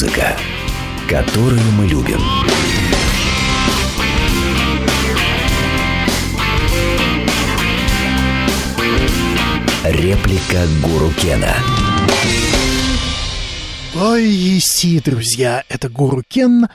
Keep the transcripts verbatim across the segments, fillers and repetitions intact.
музыка, которую мы любим. Реплика Гуру Кена. Ой, еси, друзья, это Гуру Кен,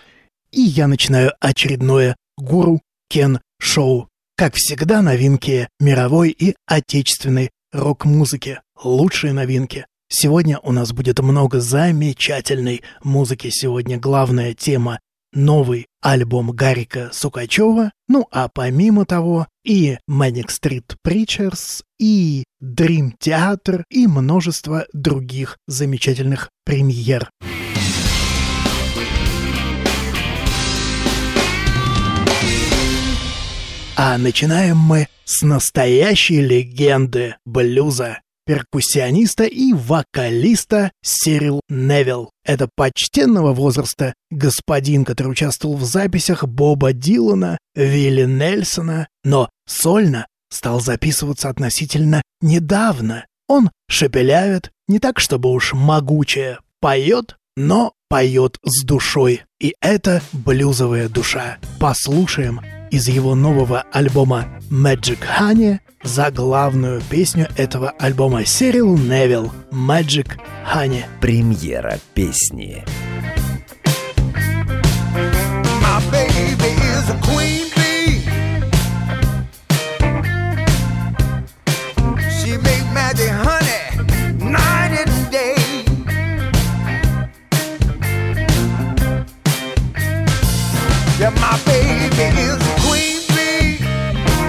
и я начинаю очередное Гуру Кен шоу. Как всегда, новинки мировой и отечественной рок-музыки. Лучшие новинки. Сегодня у нас будет много замечательной музыки. Сегодня главная тема – новый альбом Гарика Сукачева. Ну а помимо того и Manic Street Preachers, и Dream Theater, и множество других замечательных премьер. А начинаем мы с настоящей легенды блюза. Перкуссиониста и вокалиста Cyril Neville. Это почтенного возраста господин, который участвовал в записях Боба Дилана, Вилли Нельсона, но сольно стал записываться относительно недавно. Он шепелявит, не так чтобы уж могуче поет, но поет с душой. И это блюзовая душа. Послушаем из его нового альбома Magic Honey заглавную песню этого альбома Cyril Neville Magic Honey. Премьера песни. My baby is a queen bee. She make magic honey night and day. Yeah, my baby is a queen bee,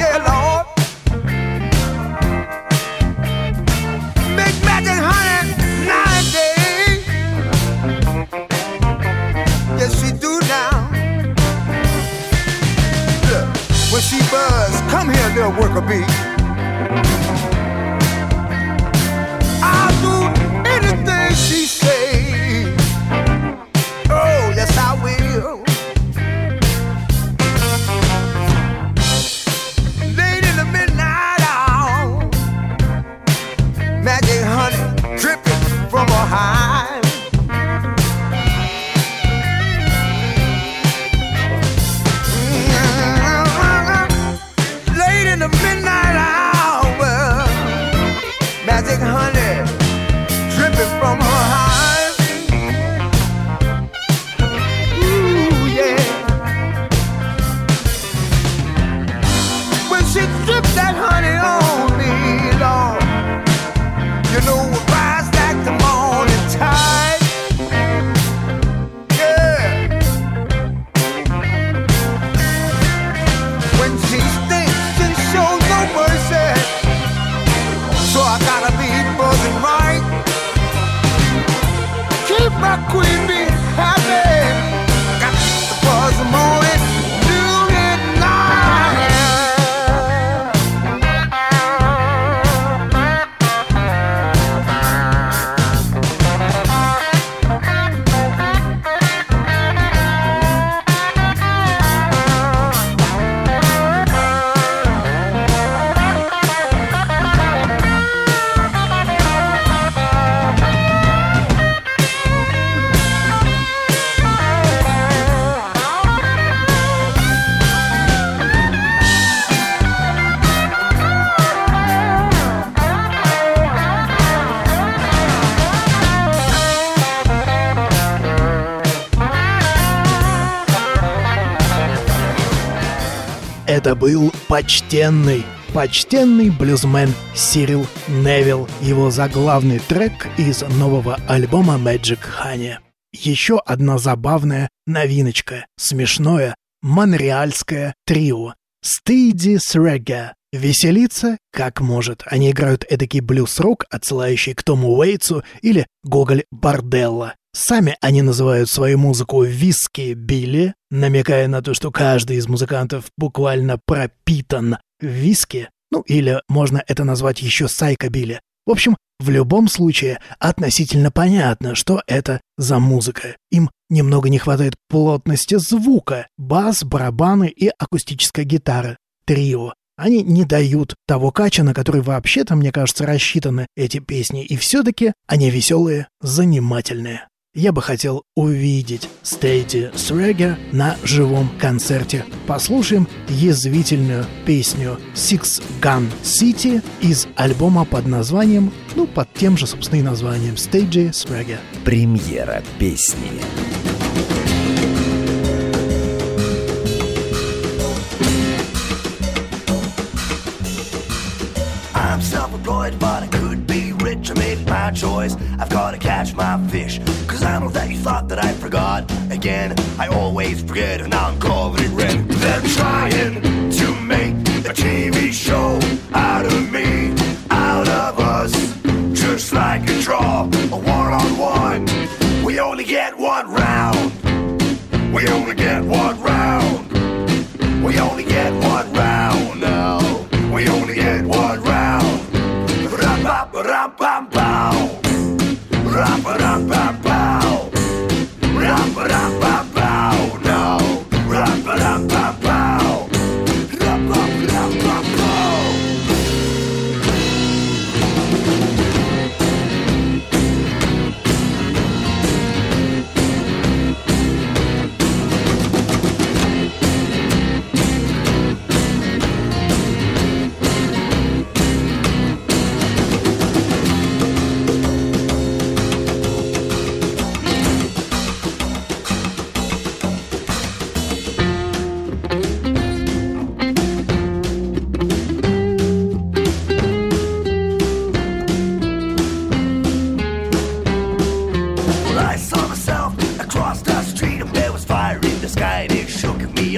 yeah, Lord. Make magic honey night and day. Yes, she do now. Look, when she buzz, come here, little worker bee. I'll do anything she say. Oh, yes, I will. From a high, mm-hmm. Late in the midnight hour, magic honey dripping from her eyes. Ooh yeah, when she dripped that honey on me, Lord, you know what? Tide. Yeah. When she stinks and shows no mercy, so I gotta be buzzing right. Keep my queen bee happy. Got the buzz morning, noon and night. Это был почтенный, почтенный блюзмен Cyril Neville, его заглавный трек из нового альбома Magic Honey. Еще одна забавная новиночка, смешное монреальское трио Steady Sregge. Веселиться как может. Они играют эдакий блюз-рок, отсылающий к Тому Уэйтсу или Гоголь Борделла. Сами они называют свою музыку «Виски Билли», намекая на то, что каждый из музыкантов буквально пропитан виски, ну или можно это назвать еще «Сайко Билли». В общем, в любом случае относительно понятно, что это за музыка. Им немного не хватает плотности звука, бас, барабаны и акустическая гитара, трио. Они не дают того кача, на который вообще-то, мне кажется, рассчитаны эти песни, и все-таки они веселые, занимательные. Я бы хотел увидеть Steady Sregge на живом концерте. Послушаем язвительную песню Six Gun City из альбома под названием, ну, под тем же, собственно, и названием Steady Sregge. Премьера песни. I'm self-employed, but I could be rich. I made my choice. I've got to catch my fish. Cause I know that you thought that I forgot. Again, I always forget, and now I'm covered in red. They're trying to make a T V show out of me, out of us. Just like a draw, a one-on-one. We only get one round. We only get one round. We only get one round now. We only get one round. Ram-pam-pam-pow. Ram-pam-pam-pow. Ram-pam-pam-pow. Now. Ram-pam-pam-pow. Ram-pam-pam-pow.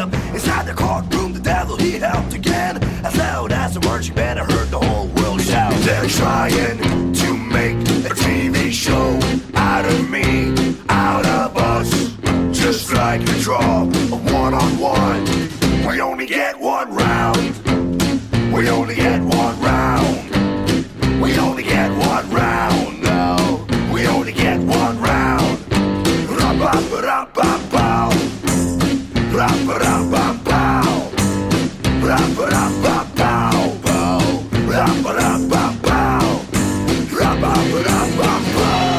Inside the courtroom, the devil, he helped again. As loud as a marching band, I heard the whole world shout. They're trying to make a T V show out of me, out of us. Just like a draw, a one-on-one. We only get one round. We only get one round. We only get one round now. We only get one round. Ra-ba-ba-ra-ba-bow. Ra-ba-ra-ba-bow. Ra-ba-ra-ba-bow. Ra-ba-ra-ba-bow. Ra-ba-ra-ba-bow. Ra-ba-ba-bow.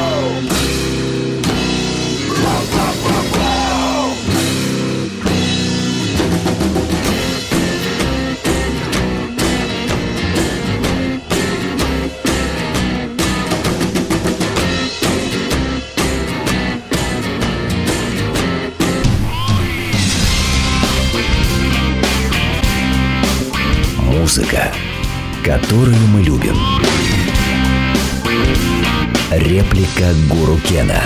Музыка, которую мы любим. Реплика Гуру Кена.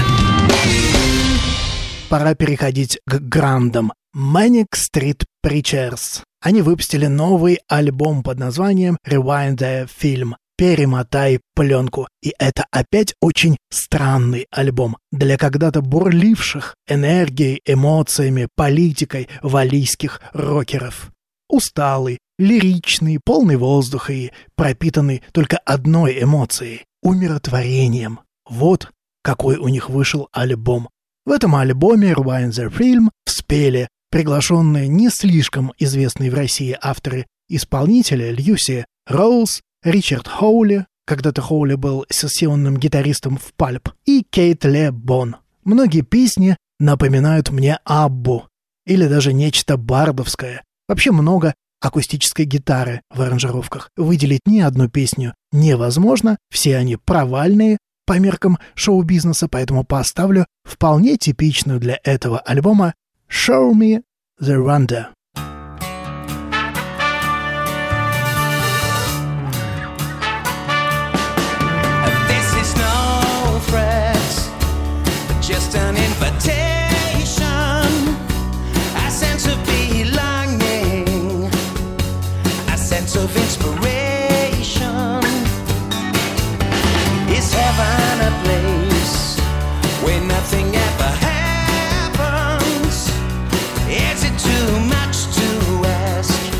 Пора переходить к грандам. Manic Street Preachers. Они выпустили новый альбом под названием Rewind the Film. «Перемотай пленку». И это опять очень странный альбом для когда-то бурливших энергией, эмоциями, политикой валийских рокеров. Усталый, лиричный, полный воздуха и пропитанный только одной эмоцией – умиротворением. Вот какой у них вышел альбом. В этом альбоме «Rewind the Film» вспели приглашенные не слишком известные в России авторы-исполнители Люси Роуз, Ричард Хоули, когда-то Хоули был сессионным гитаристом в Пальп, и Кейт Ле Бон. Многие песни напоминают мне Аббу или даже нечто бардовское. Вообще много акустической гитары в аранжировках. Выделить ни одну песню невозможно, все они провальные по меркам шоу-бизнеса, поэтому поставлю вполне типичную для этого альбома «Show Me the Wonder». Of inspiration, is heaven a place where nothing ever happens? Is it too much to ask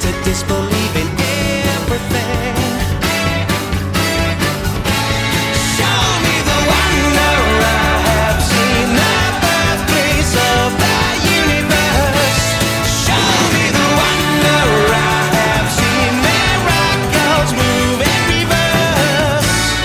to disbelieve in everything? Show me the wonder I have seen, the birthplace of the universe. Show me the wonder I. I've seen miracles move in reverse.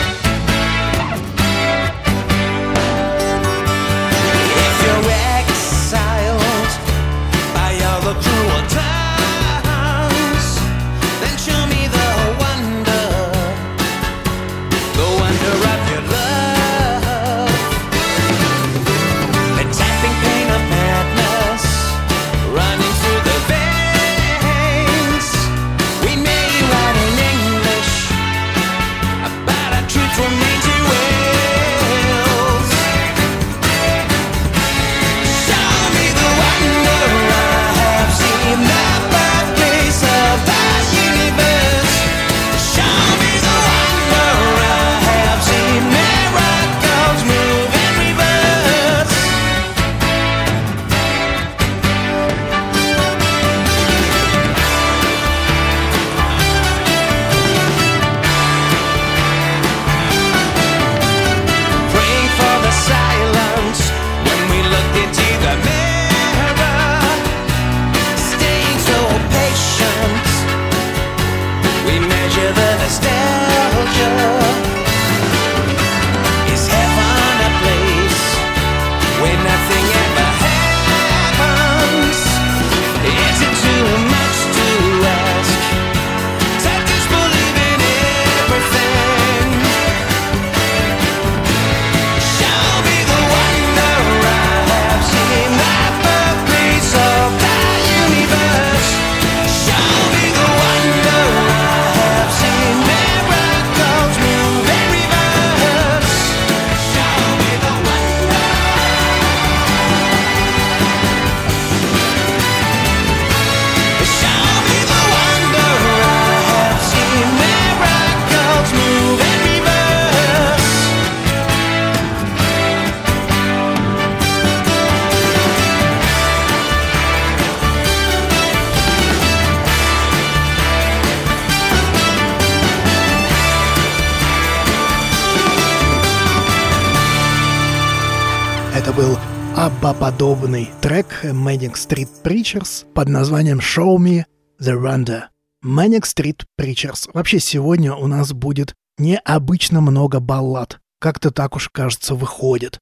Подобный трек Manic Street Preachers под названием Show Me the Wonder. Manic Street Preachers. Вообще сегодня у нас будет необычно много баллад. Как-то так уж, кажется, выходит.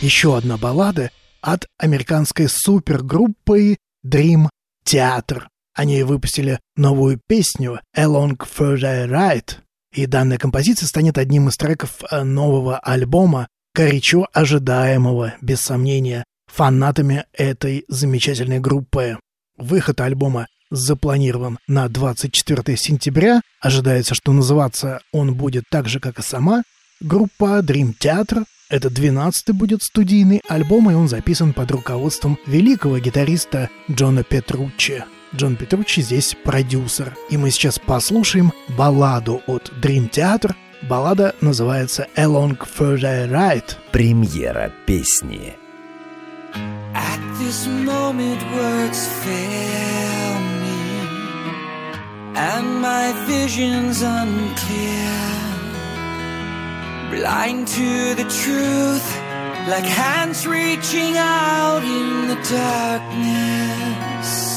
Еще одна баллада от американской супергруппы Dream Theater. Они выпустили новую песню Along For The Ride. И данная композиция станет одним из треков нового альбома, горячо ожидаемого, без сомнения, фанатами этой замечательной группы. Выход альбома запланирован на двадцать четвёртого сентября. Ожидается, что называться он будет так же, как и сама группа Dream Theater. Это двенадцатый будет студийный альбом, и он записан под руководством великого гитариста Джона Петруччи. Джон Петруччи здесь продюсер. И мы сейчас послушаем балладу от Dream Theater. Баллада называется «Along for the Ride». Премьера песни. At this moment words fail me, and my vision's unclear. Blind to the truth, like hands reaching out in the darkness.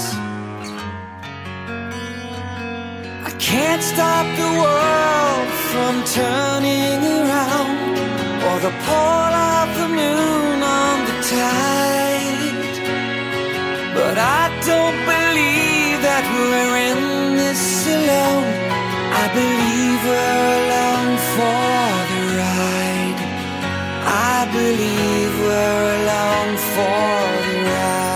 Can't stop the world from turning around, or the pull of the moon on the tide. But I don't believe that we're in this alone. I believe we're along for the ride. I believe we're along for the ride.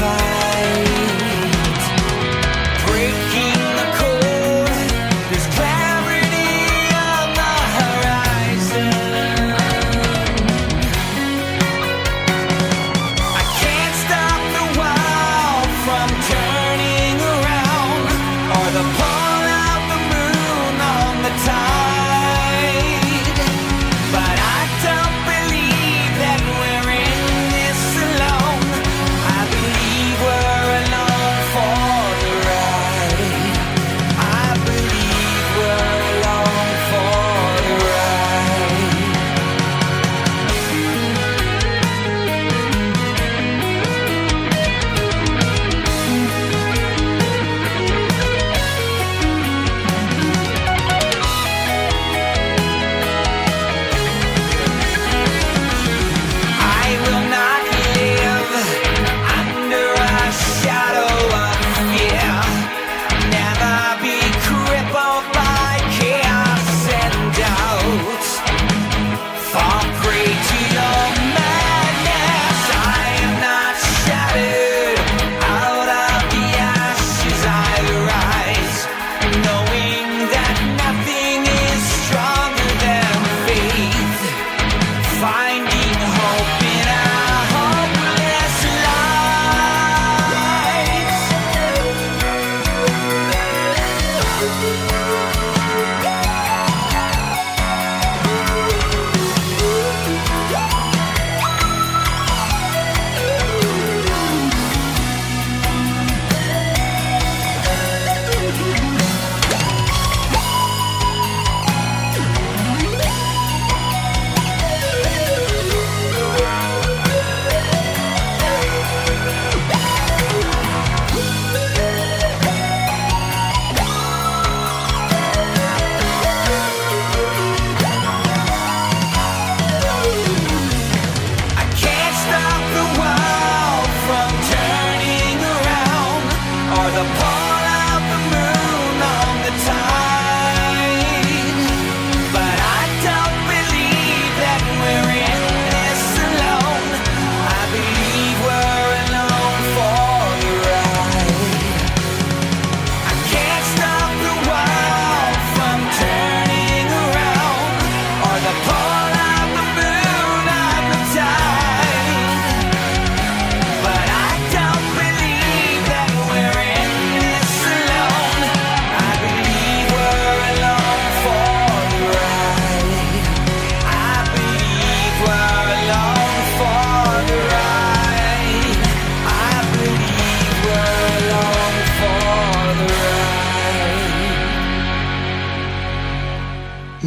Fight, breaking the code, there's clarity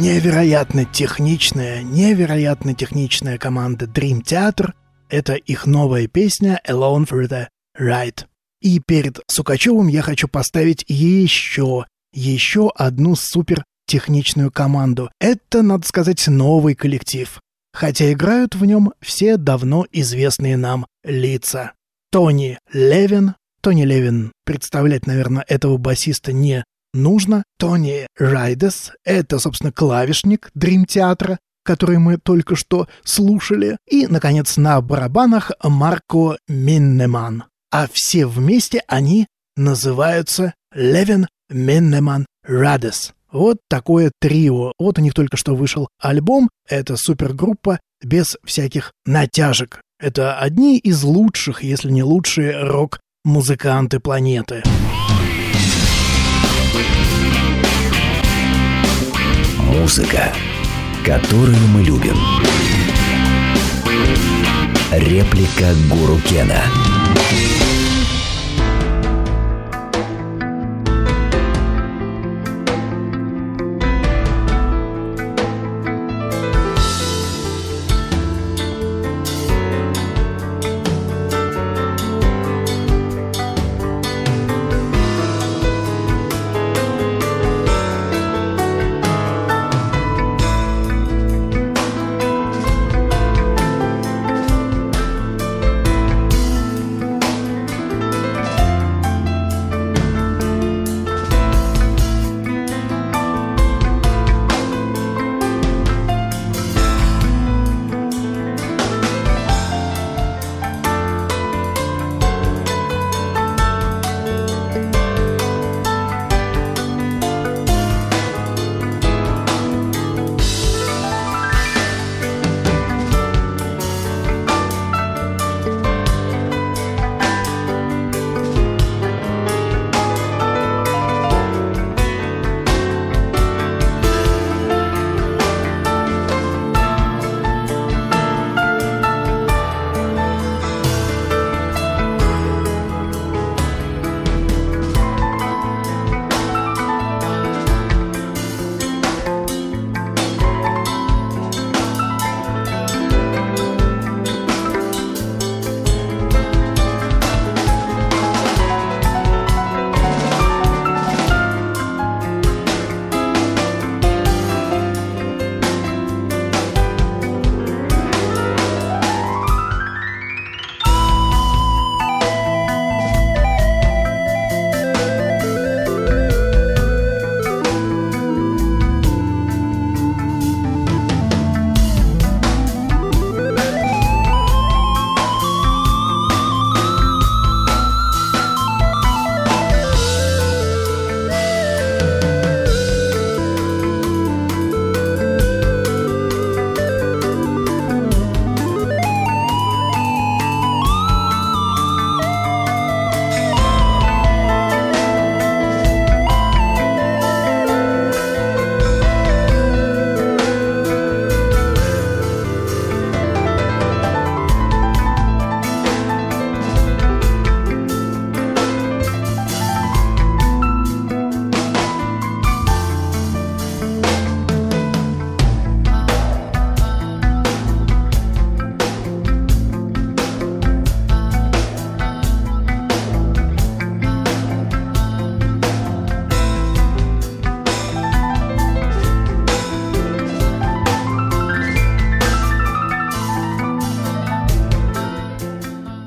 невероятно техничная, невероятно техничная команда Dream Theater. Это их новая песня «Along For The Ride». И перед Сукачевым я хочу поставить еще, еще одну супертехничную команду. Это, надо сказать, новый коллектив. Хотя играют в нем все давно известные нам лица. Тони Левин. Тони Левин представлять, наверное, этого басиста не нужно. Тони Райдес — это, собственно, клавишник Dream Theater, который мы только что слушали. И, наконец, на барабанах Марко Миннеман. А все вместе они называются Levin Minnemann Rudess. Вот такое трио. Вот у них только что вышел альбом. Это супергруппа без всяких натяжек. Это одни из лучших, если не лучшие, рок-музыканты планеты. Музыка, которую мы любим. Реплика Гуру Кена.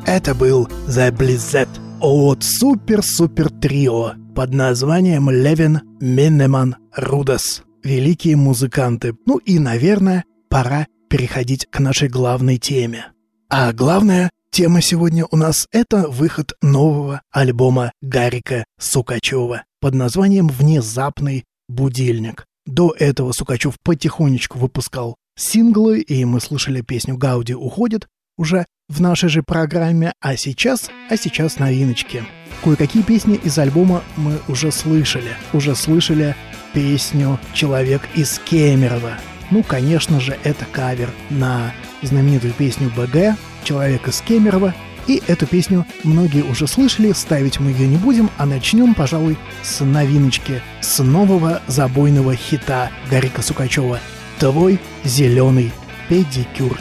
Это был The Blizzard от супер-супер трио под названием Levin Minnemann Rudess. Великие музыканты. Ну и, наверное, пора переходить к нашей главной теме. А главная тема сегодня у нас — это выход нового альбома Гарика Сукачева под названием «Внезапный будильник». До этого Сукачев потихонечку выпускал синглы, и мы слышали песню «Гауди уходит» уже в нашей же программе, а сейчас, а сейчас новиночки. Кое-какие песни из альбома мы уже слышали. Уже слышали песню «Человек из Кемерово». Ну, конечно же, это кавер на знаменитую песню БГ «Человек из Кемерово», И эту песню многие уже слышали, ставить мы ее не будем, а начнем, пожалуй, с новиночки, с нового забойного хита Гарика Сукачева «Твой зеленый педикюр».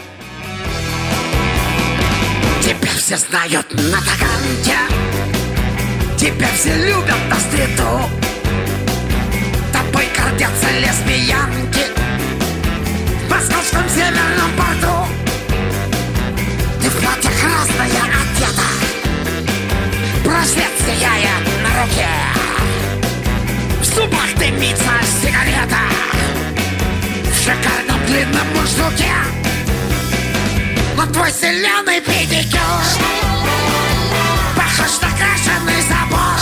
Теперь все знают на таганке, теперь все любят на стриту, тобой гордятся лесбиянки в московском северном порту. Ты в платье красное одета, браслет сияет на руке, в зубах дымится сигарета, в шикарном длинном мундштуке. Но твой зеленый педикюр похож на крашеный забор,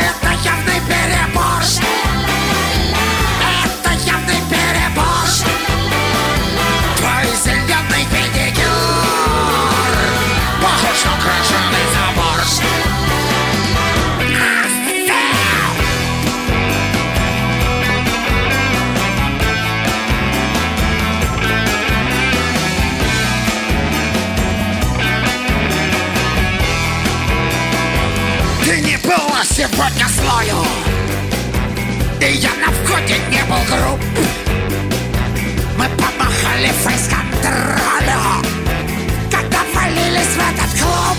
это явный перебор, это явный перебор. Твой зеленый педикюр похож на крашеный забор. Была сегодня злою, и я на входе не был груб. Мы помахали фейс-контролю, когда валились в этот клуб.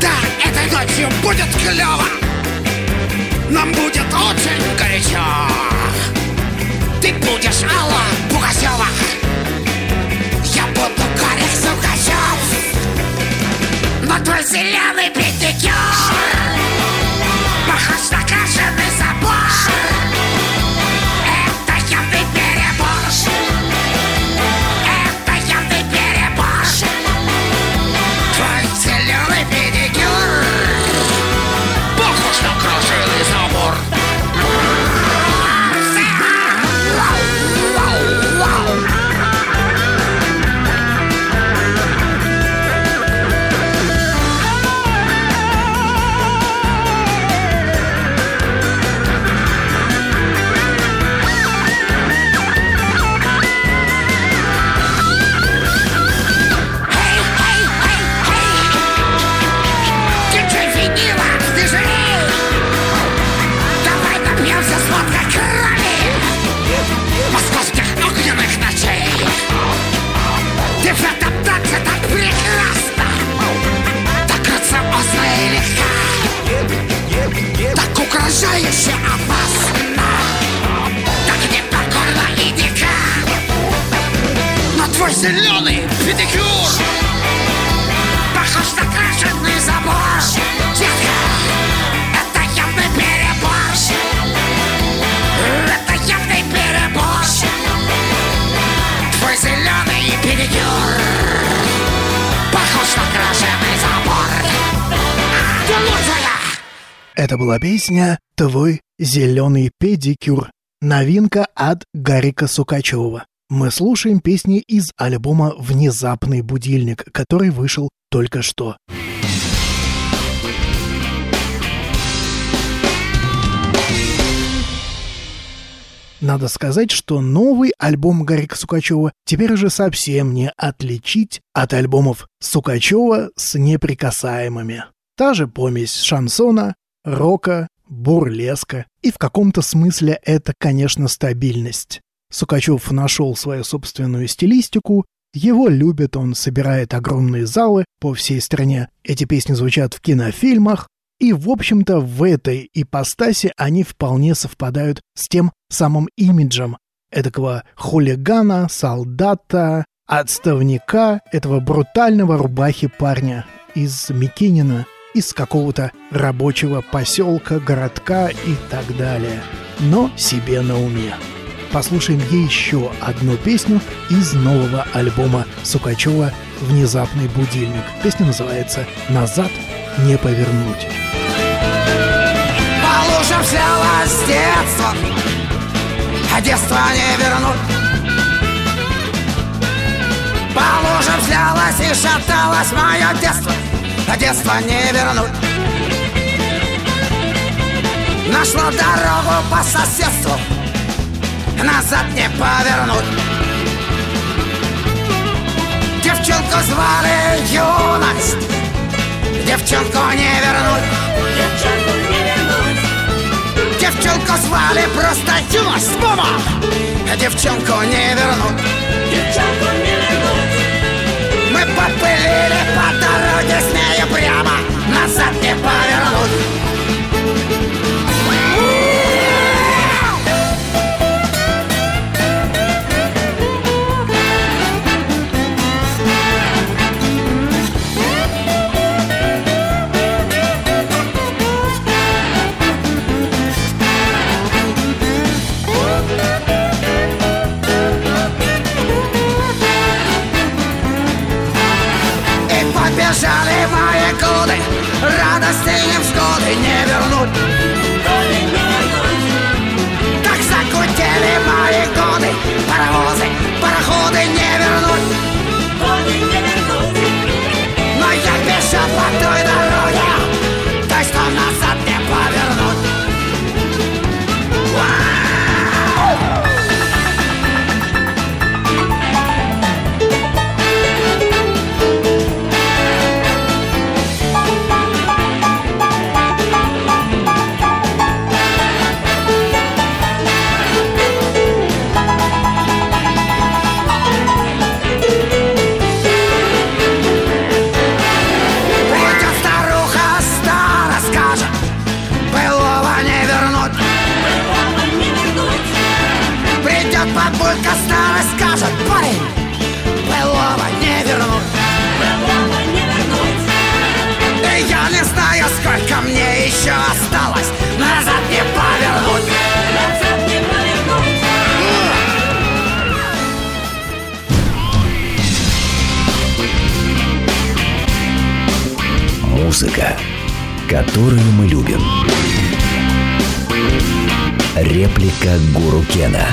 Да, этой ночью будет клёво, нам будет очень горячо. Ты будешь Алла Пугачёва, я буду Гарик Сукачёв. Но твой зеленый педикюр похож на крашеный забор, это явный перебор, это явный перебор. Твой зеленый педикюр похож на крашеный забор. Ужаще опасно, так непокорно и дико. Но твой зеленый педикюр похож на крашеный забор. Детка, это явный перебор, это явный перебор. Твой зеленый педикюр похож на крашеный забор. Ты лучшая! Это была песня «Твой зеленый педикюр», новинка от Гарика Сукачева. Мы слушаем песни из альбома «Внезапный будильник», который вышел только что. Надо сказать, что новый альбом Гарика Сукачева теперь уже совсем не отличить от альбомов Сукачева с неприкасаемыми. Та же помесь шансона, рока, бурлеска. И в каком-то смысле это, конечно, стабильность. Сукачев нашел свою собственную стилистику, его любят, он собирает огромные залы по всей стране, эти песни звучат в кинофильмах, и, в общем-то, в этой ипостаси они вполне совпадают с тем самым имиджем эдакого хулигана, солдата, отставника, этого брутального рубахи парня из Микинина, из какого-то рабочего поселка, городка и так далее. Но себе на уме. Послушаем еще одну песню из нового альбома Сукачева «Внезапный будильник». Песня называется «Назад не повернуть». По лужам взялось с детства, а детство не вернуть. По лужам взялось и шаталось мое детство, а детство не вернуть. Нашла дорогу по соседству, назад не повернуть. Где девчонку звали юность, девчонку не вернуть, девчонку не вернуть. Девчонку звали просто юность, мама, девчонку не вернуть, девчонку не вернуть. Мы попылили по дороге с нею прямо, назад не повернуть. Побежали мои годы, радости невзгоды не вернуть. Так закутили мои годы, паровозы, пароходы не вернуть. Но я пишу по той дороге, той, что назад не повернуть. Бабулька старая скажет, парень, былого не вернуть, былого не вернуть. И я не знаю, сколько мне еще осталось, назад не повернуть, назад не повернуть. Музыка, которую мы любим. Реплика Гуру Кена.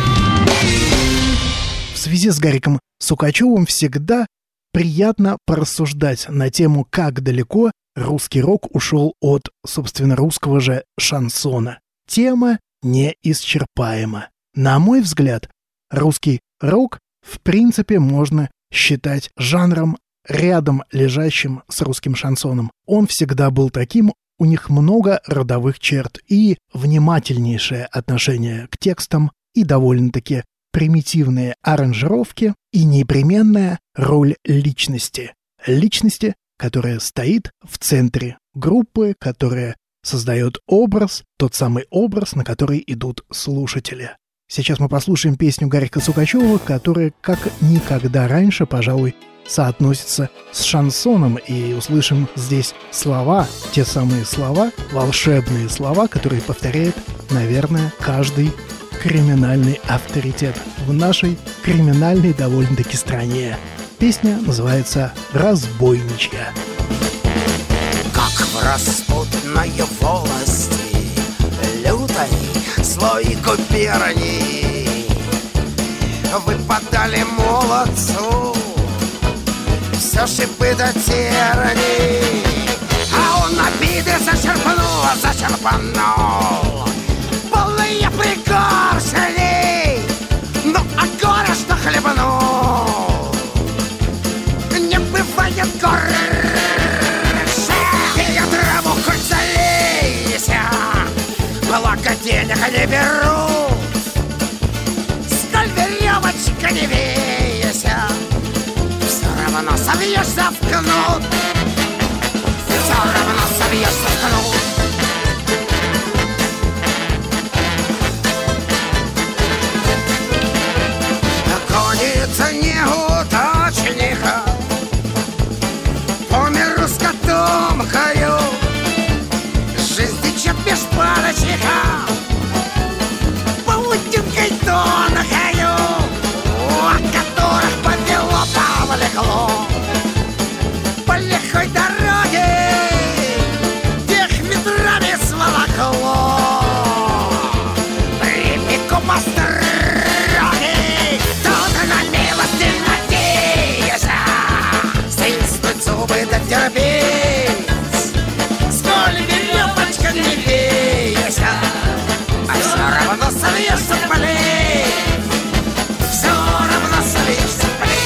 В связи с Гариком Сукачевым всегда приятно порассуждать на тему, как далеко русский рок ушел от, собственно, русского же шансона. Тема неисчерпаема. На мой взгляд, русский рок в принципе можно считать жанром, рядом лежащим с русским шансоном. Он всегда был таким. У них много родовых черт и внимательнейшее отношение к текстам, и довольно-таки примитивные аранжировки, и непременная роль личности. Личности, которая стоит в центре группы, которая создает образ, тот самый образ, на который идут слушатели. Сейчас мы послушаем песню Гарика Сукачева, которая как никогда раньше, пожалуй, соотносится с шансоном, и услышим здесь слова, те самые слова, волшебные слова, которые повторяет, наверное, каждый криминальный авторитет в нашей криминальной довольно-таки стране. Песня называется «Разбойничья». Как в распутной волости лютой злой губернии выпадали молодцу все шипы до терни, а он обиды зачерпнул, зачерпанул полные пригоршни, ну а горе что хлебнул, не бывает горше. Я траву хоть залейся, благо денег не беру, сколь веревочка не вейся, все равно совьешься в кнут, все равно совьешься в кнут. Гонится неудачниха по миру с котомкою, жизнь течет без палочника, паутинкой тонкою, от которых повело повлекло по лихой дороге, тех ветрами сволокло. Репику построги, тот на милости надеется, стиснуть зубы да терпеть, сколь веревочка не веся, а все равно сольешься в полей, все равно сольешься в полей.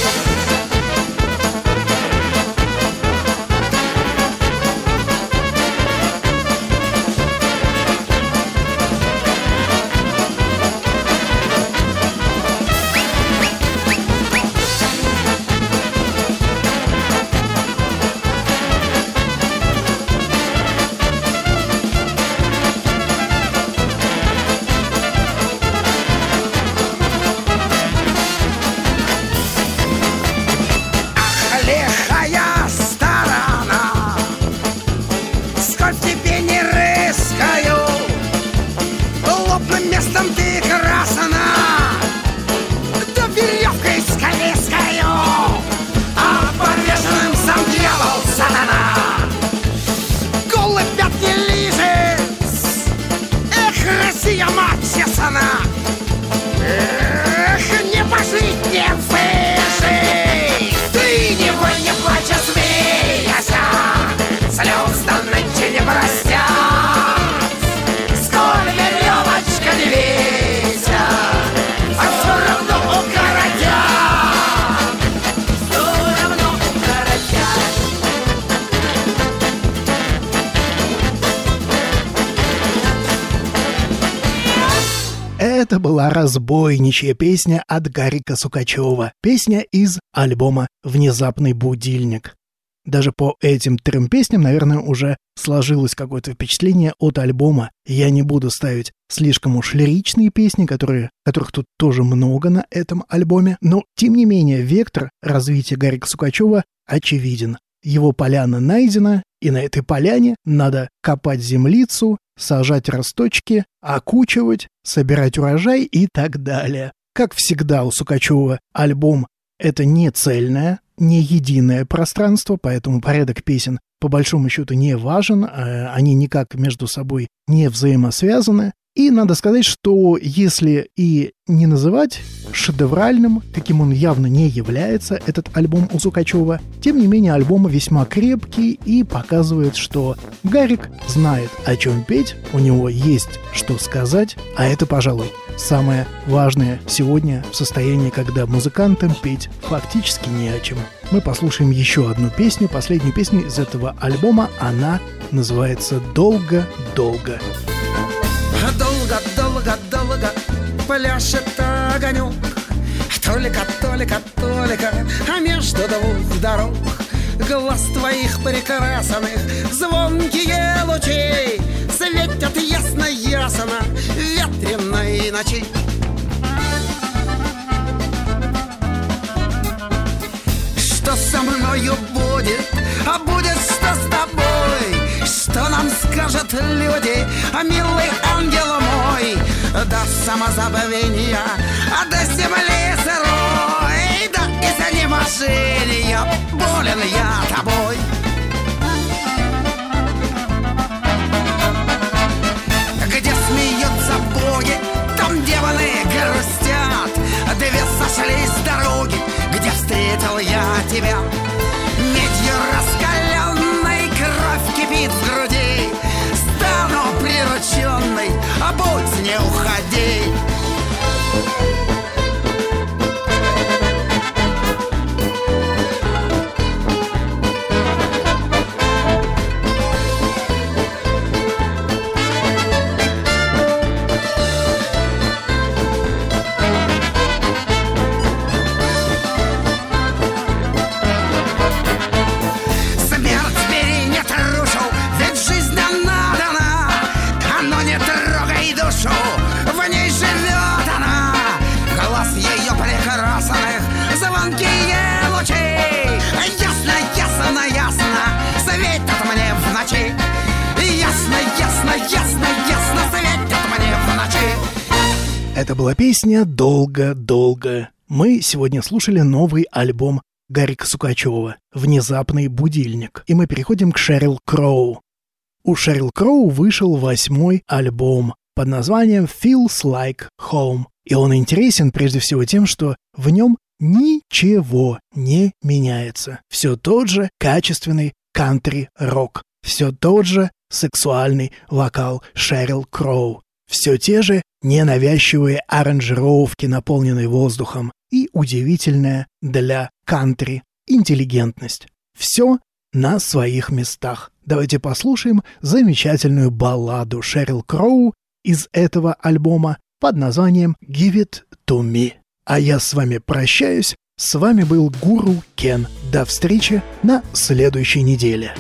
Это была «Разбойничья» песня от Гарика Сукачева. Песня из альбома «Внезапный будильник». Даже по этим трем песням, наверное, уже сложилось какое-то впечатление от альбома. Я не буду ставить слишком уж лиричные песни, которые, которых тут тоже много на этом альбоме. Но, тем не менее, вектор развития Гарика Сукачева очевиден. Его поляна найдена, и на этой поляне надо копать землицу, сажать росточки, окучивать, собирать урожай и так далее. Как всегда у Сукачева альбом — это не цельное, не единое пространство, поэтому порядок песен по большому счету не важен, они никак между собой не взаимосвязаны. И надо сказать, что если и не называть шедевральным, каким он явно не является, этот альбом у Сукачева, тем не менее альбом весьма крепкий и показывает, что Гарик знает, о чем петь, у него есть что сказать, а это, пожалуй, самое важное сегодня в состоянии, когда музыкантам петь фактически не о чем. Мы послушаем еще одну песню, последнюю песню из этого альбома, она называется «Долго-долго». Долго-долго-долго пляшет огонек, только-только-только, а между двух дорог глаз твоих прекрасных звонкие лучи светят ясно-ясно ветреной ночи. Что со мною будет, а будет что с тобой? Что нам скажут люди, а милый ангел мой, до самозабвения, а до земли сырой, да из-за неможения болен я тобой. Где смеются боги, там демоны грустят, две сошли с дороги, где встретил я тебя. Медью раскаленной кровь кипит в груди, стану прирученной, а будь не уходи. Это была песня «Долго-долго». Мы сегодня слушали новый альбом Гарика Сукачева «Внезапный будильник». И мы переходим к Шерил Кроу. У Шерил Кроу вышел восьмой альбом под названием «Feels Like Home». И он интересен прежде всего тем, что в нем ничего не меняется. Все тот же качественный кантри-рок. Все тот же сексуальный вокал Шерил Кроу. Все те же ненавязчивые аранжировки, наполненные воздухом, и удивительная для кантри интеллигентность. Все на своих местах. Давайте послушаем замечательную балладу Шерил Кроу из этого альбома под названием «Give it to me». А я с вами прощаюсь. С вами был Гуру Кен. До встречи на следующей неделе.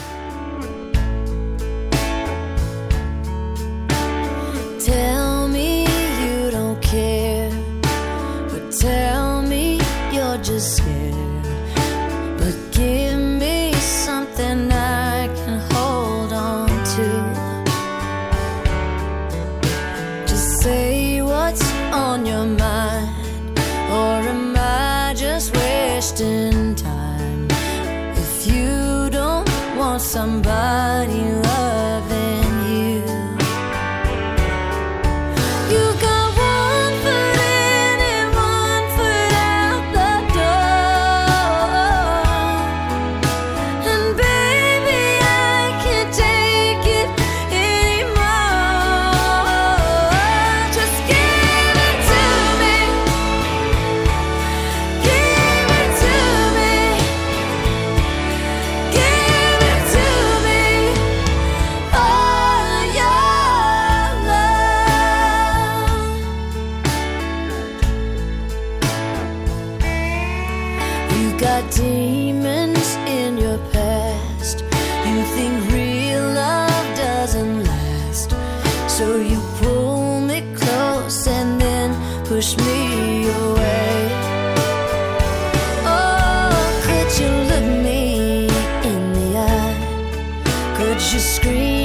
Tell me you're just scared, but give me something I can hold on to. Just say what's on your mind, or am I just wasting time? If you don't want somebody loving. watch you scream.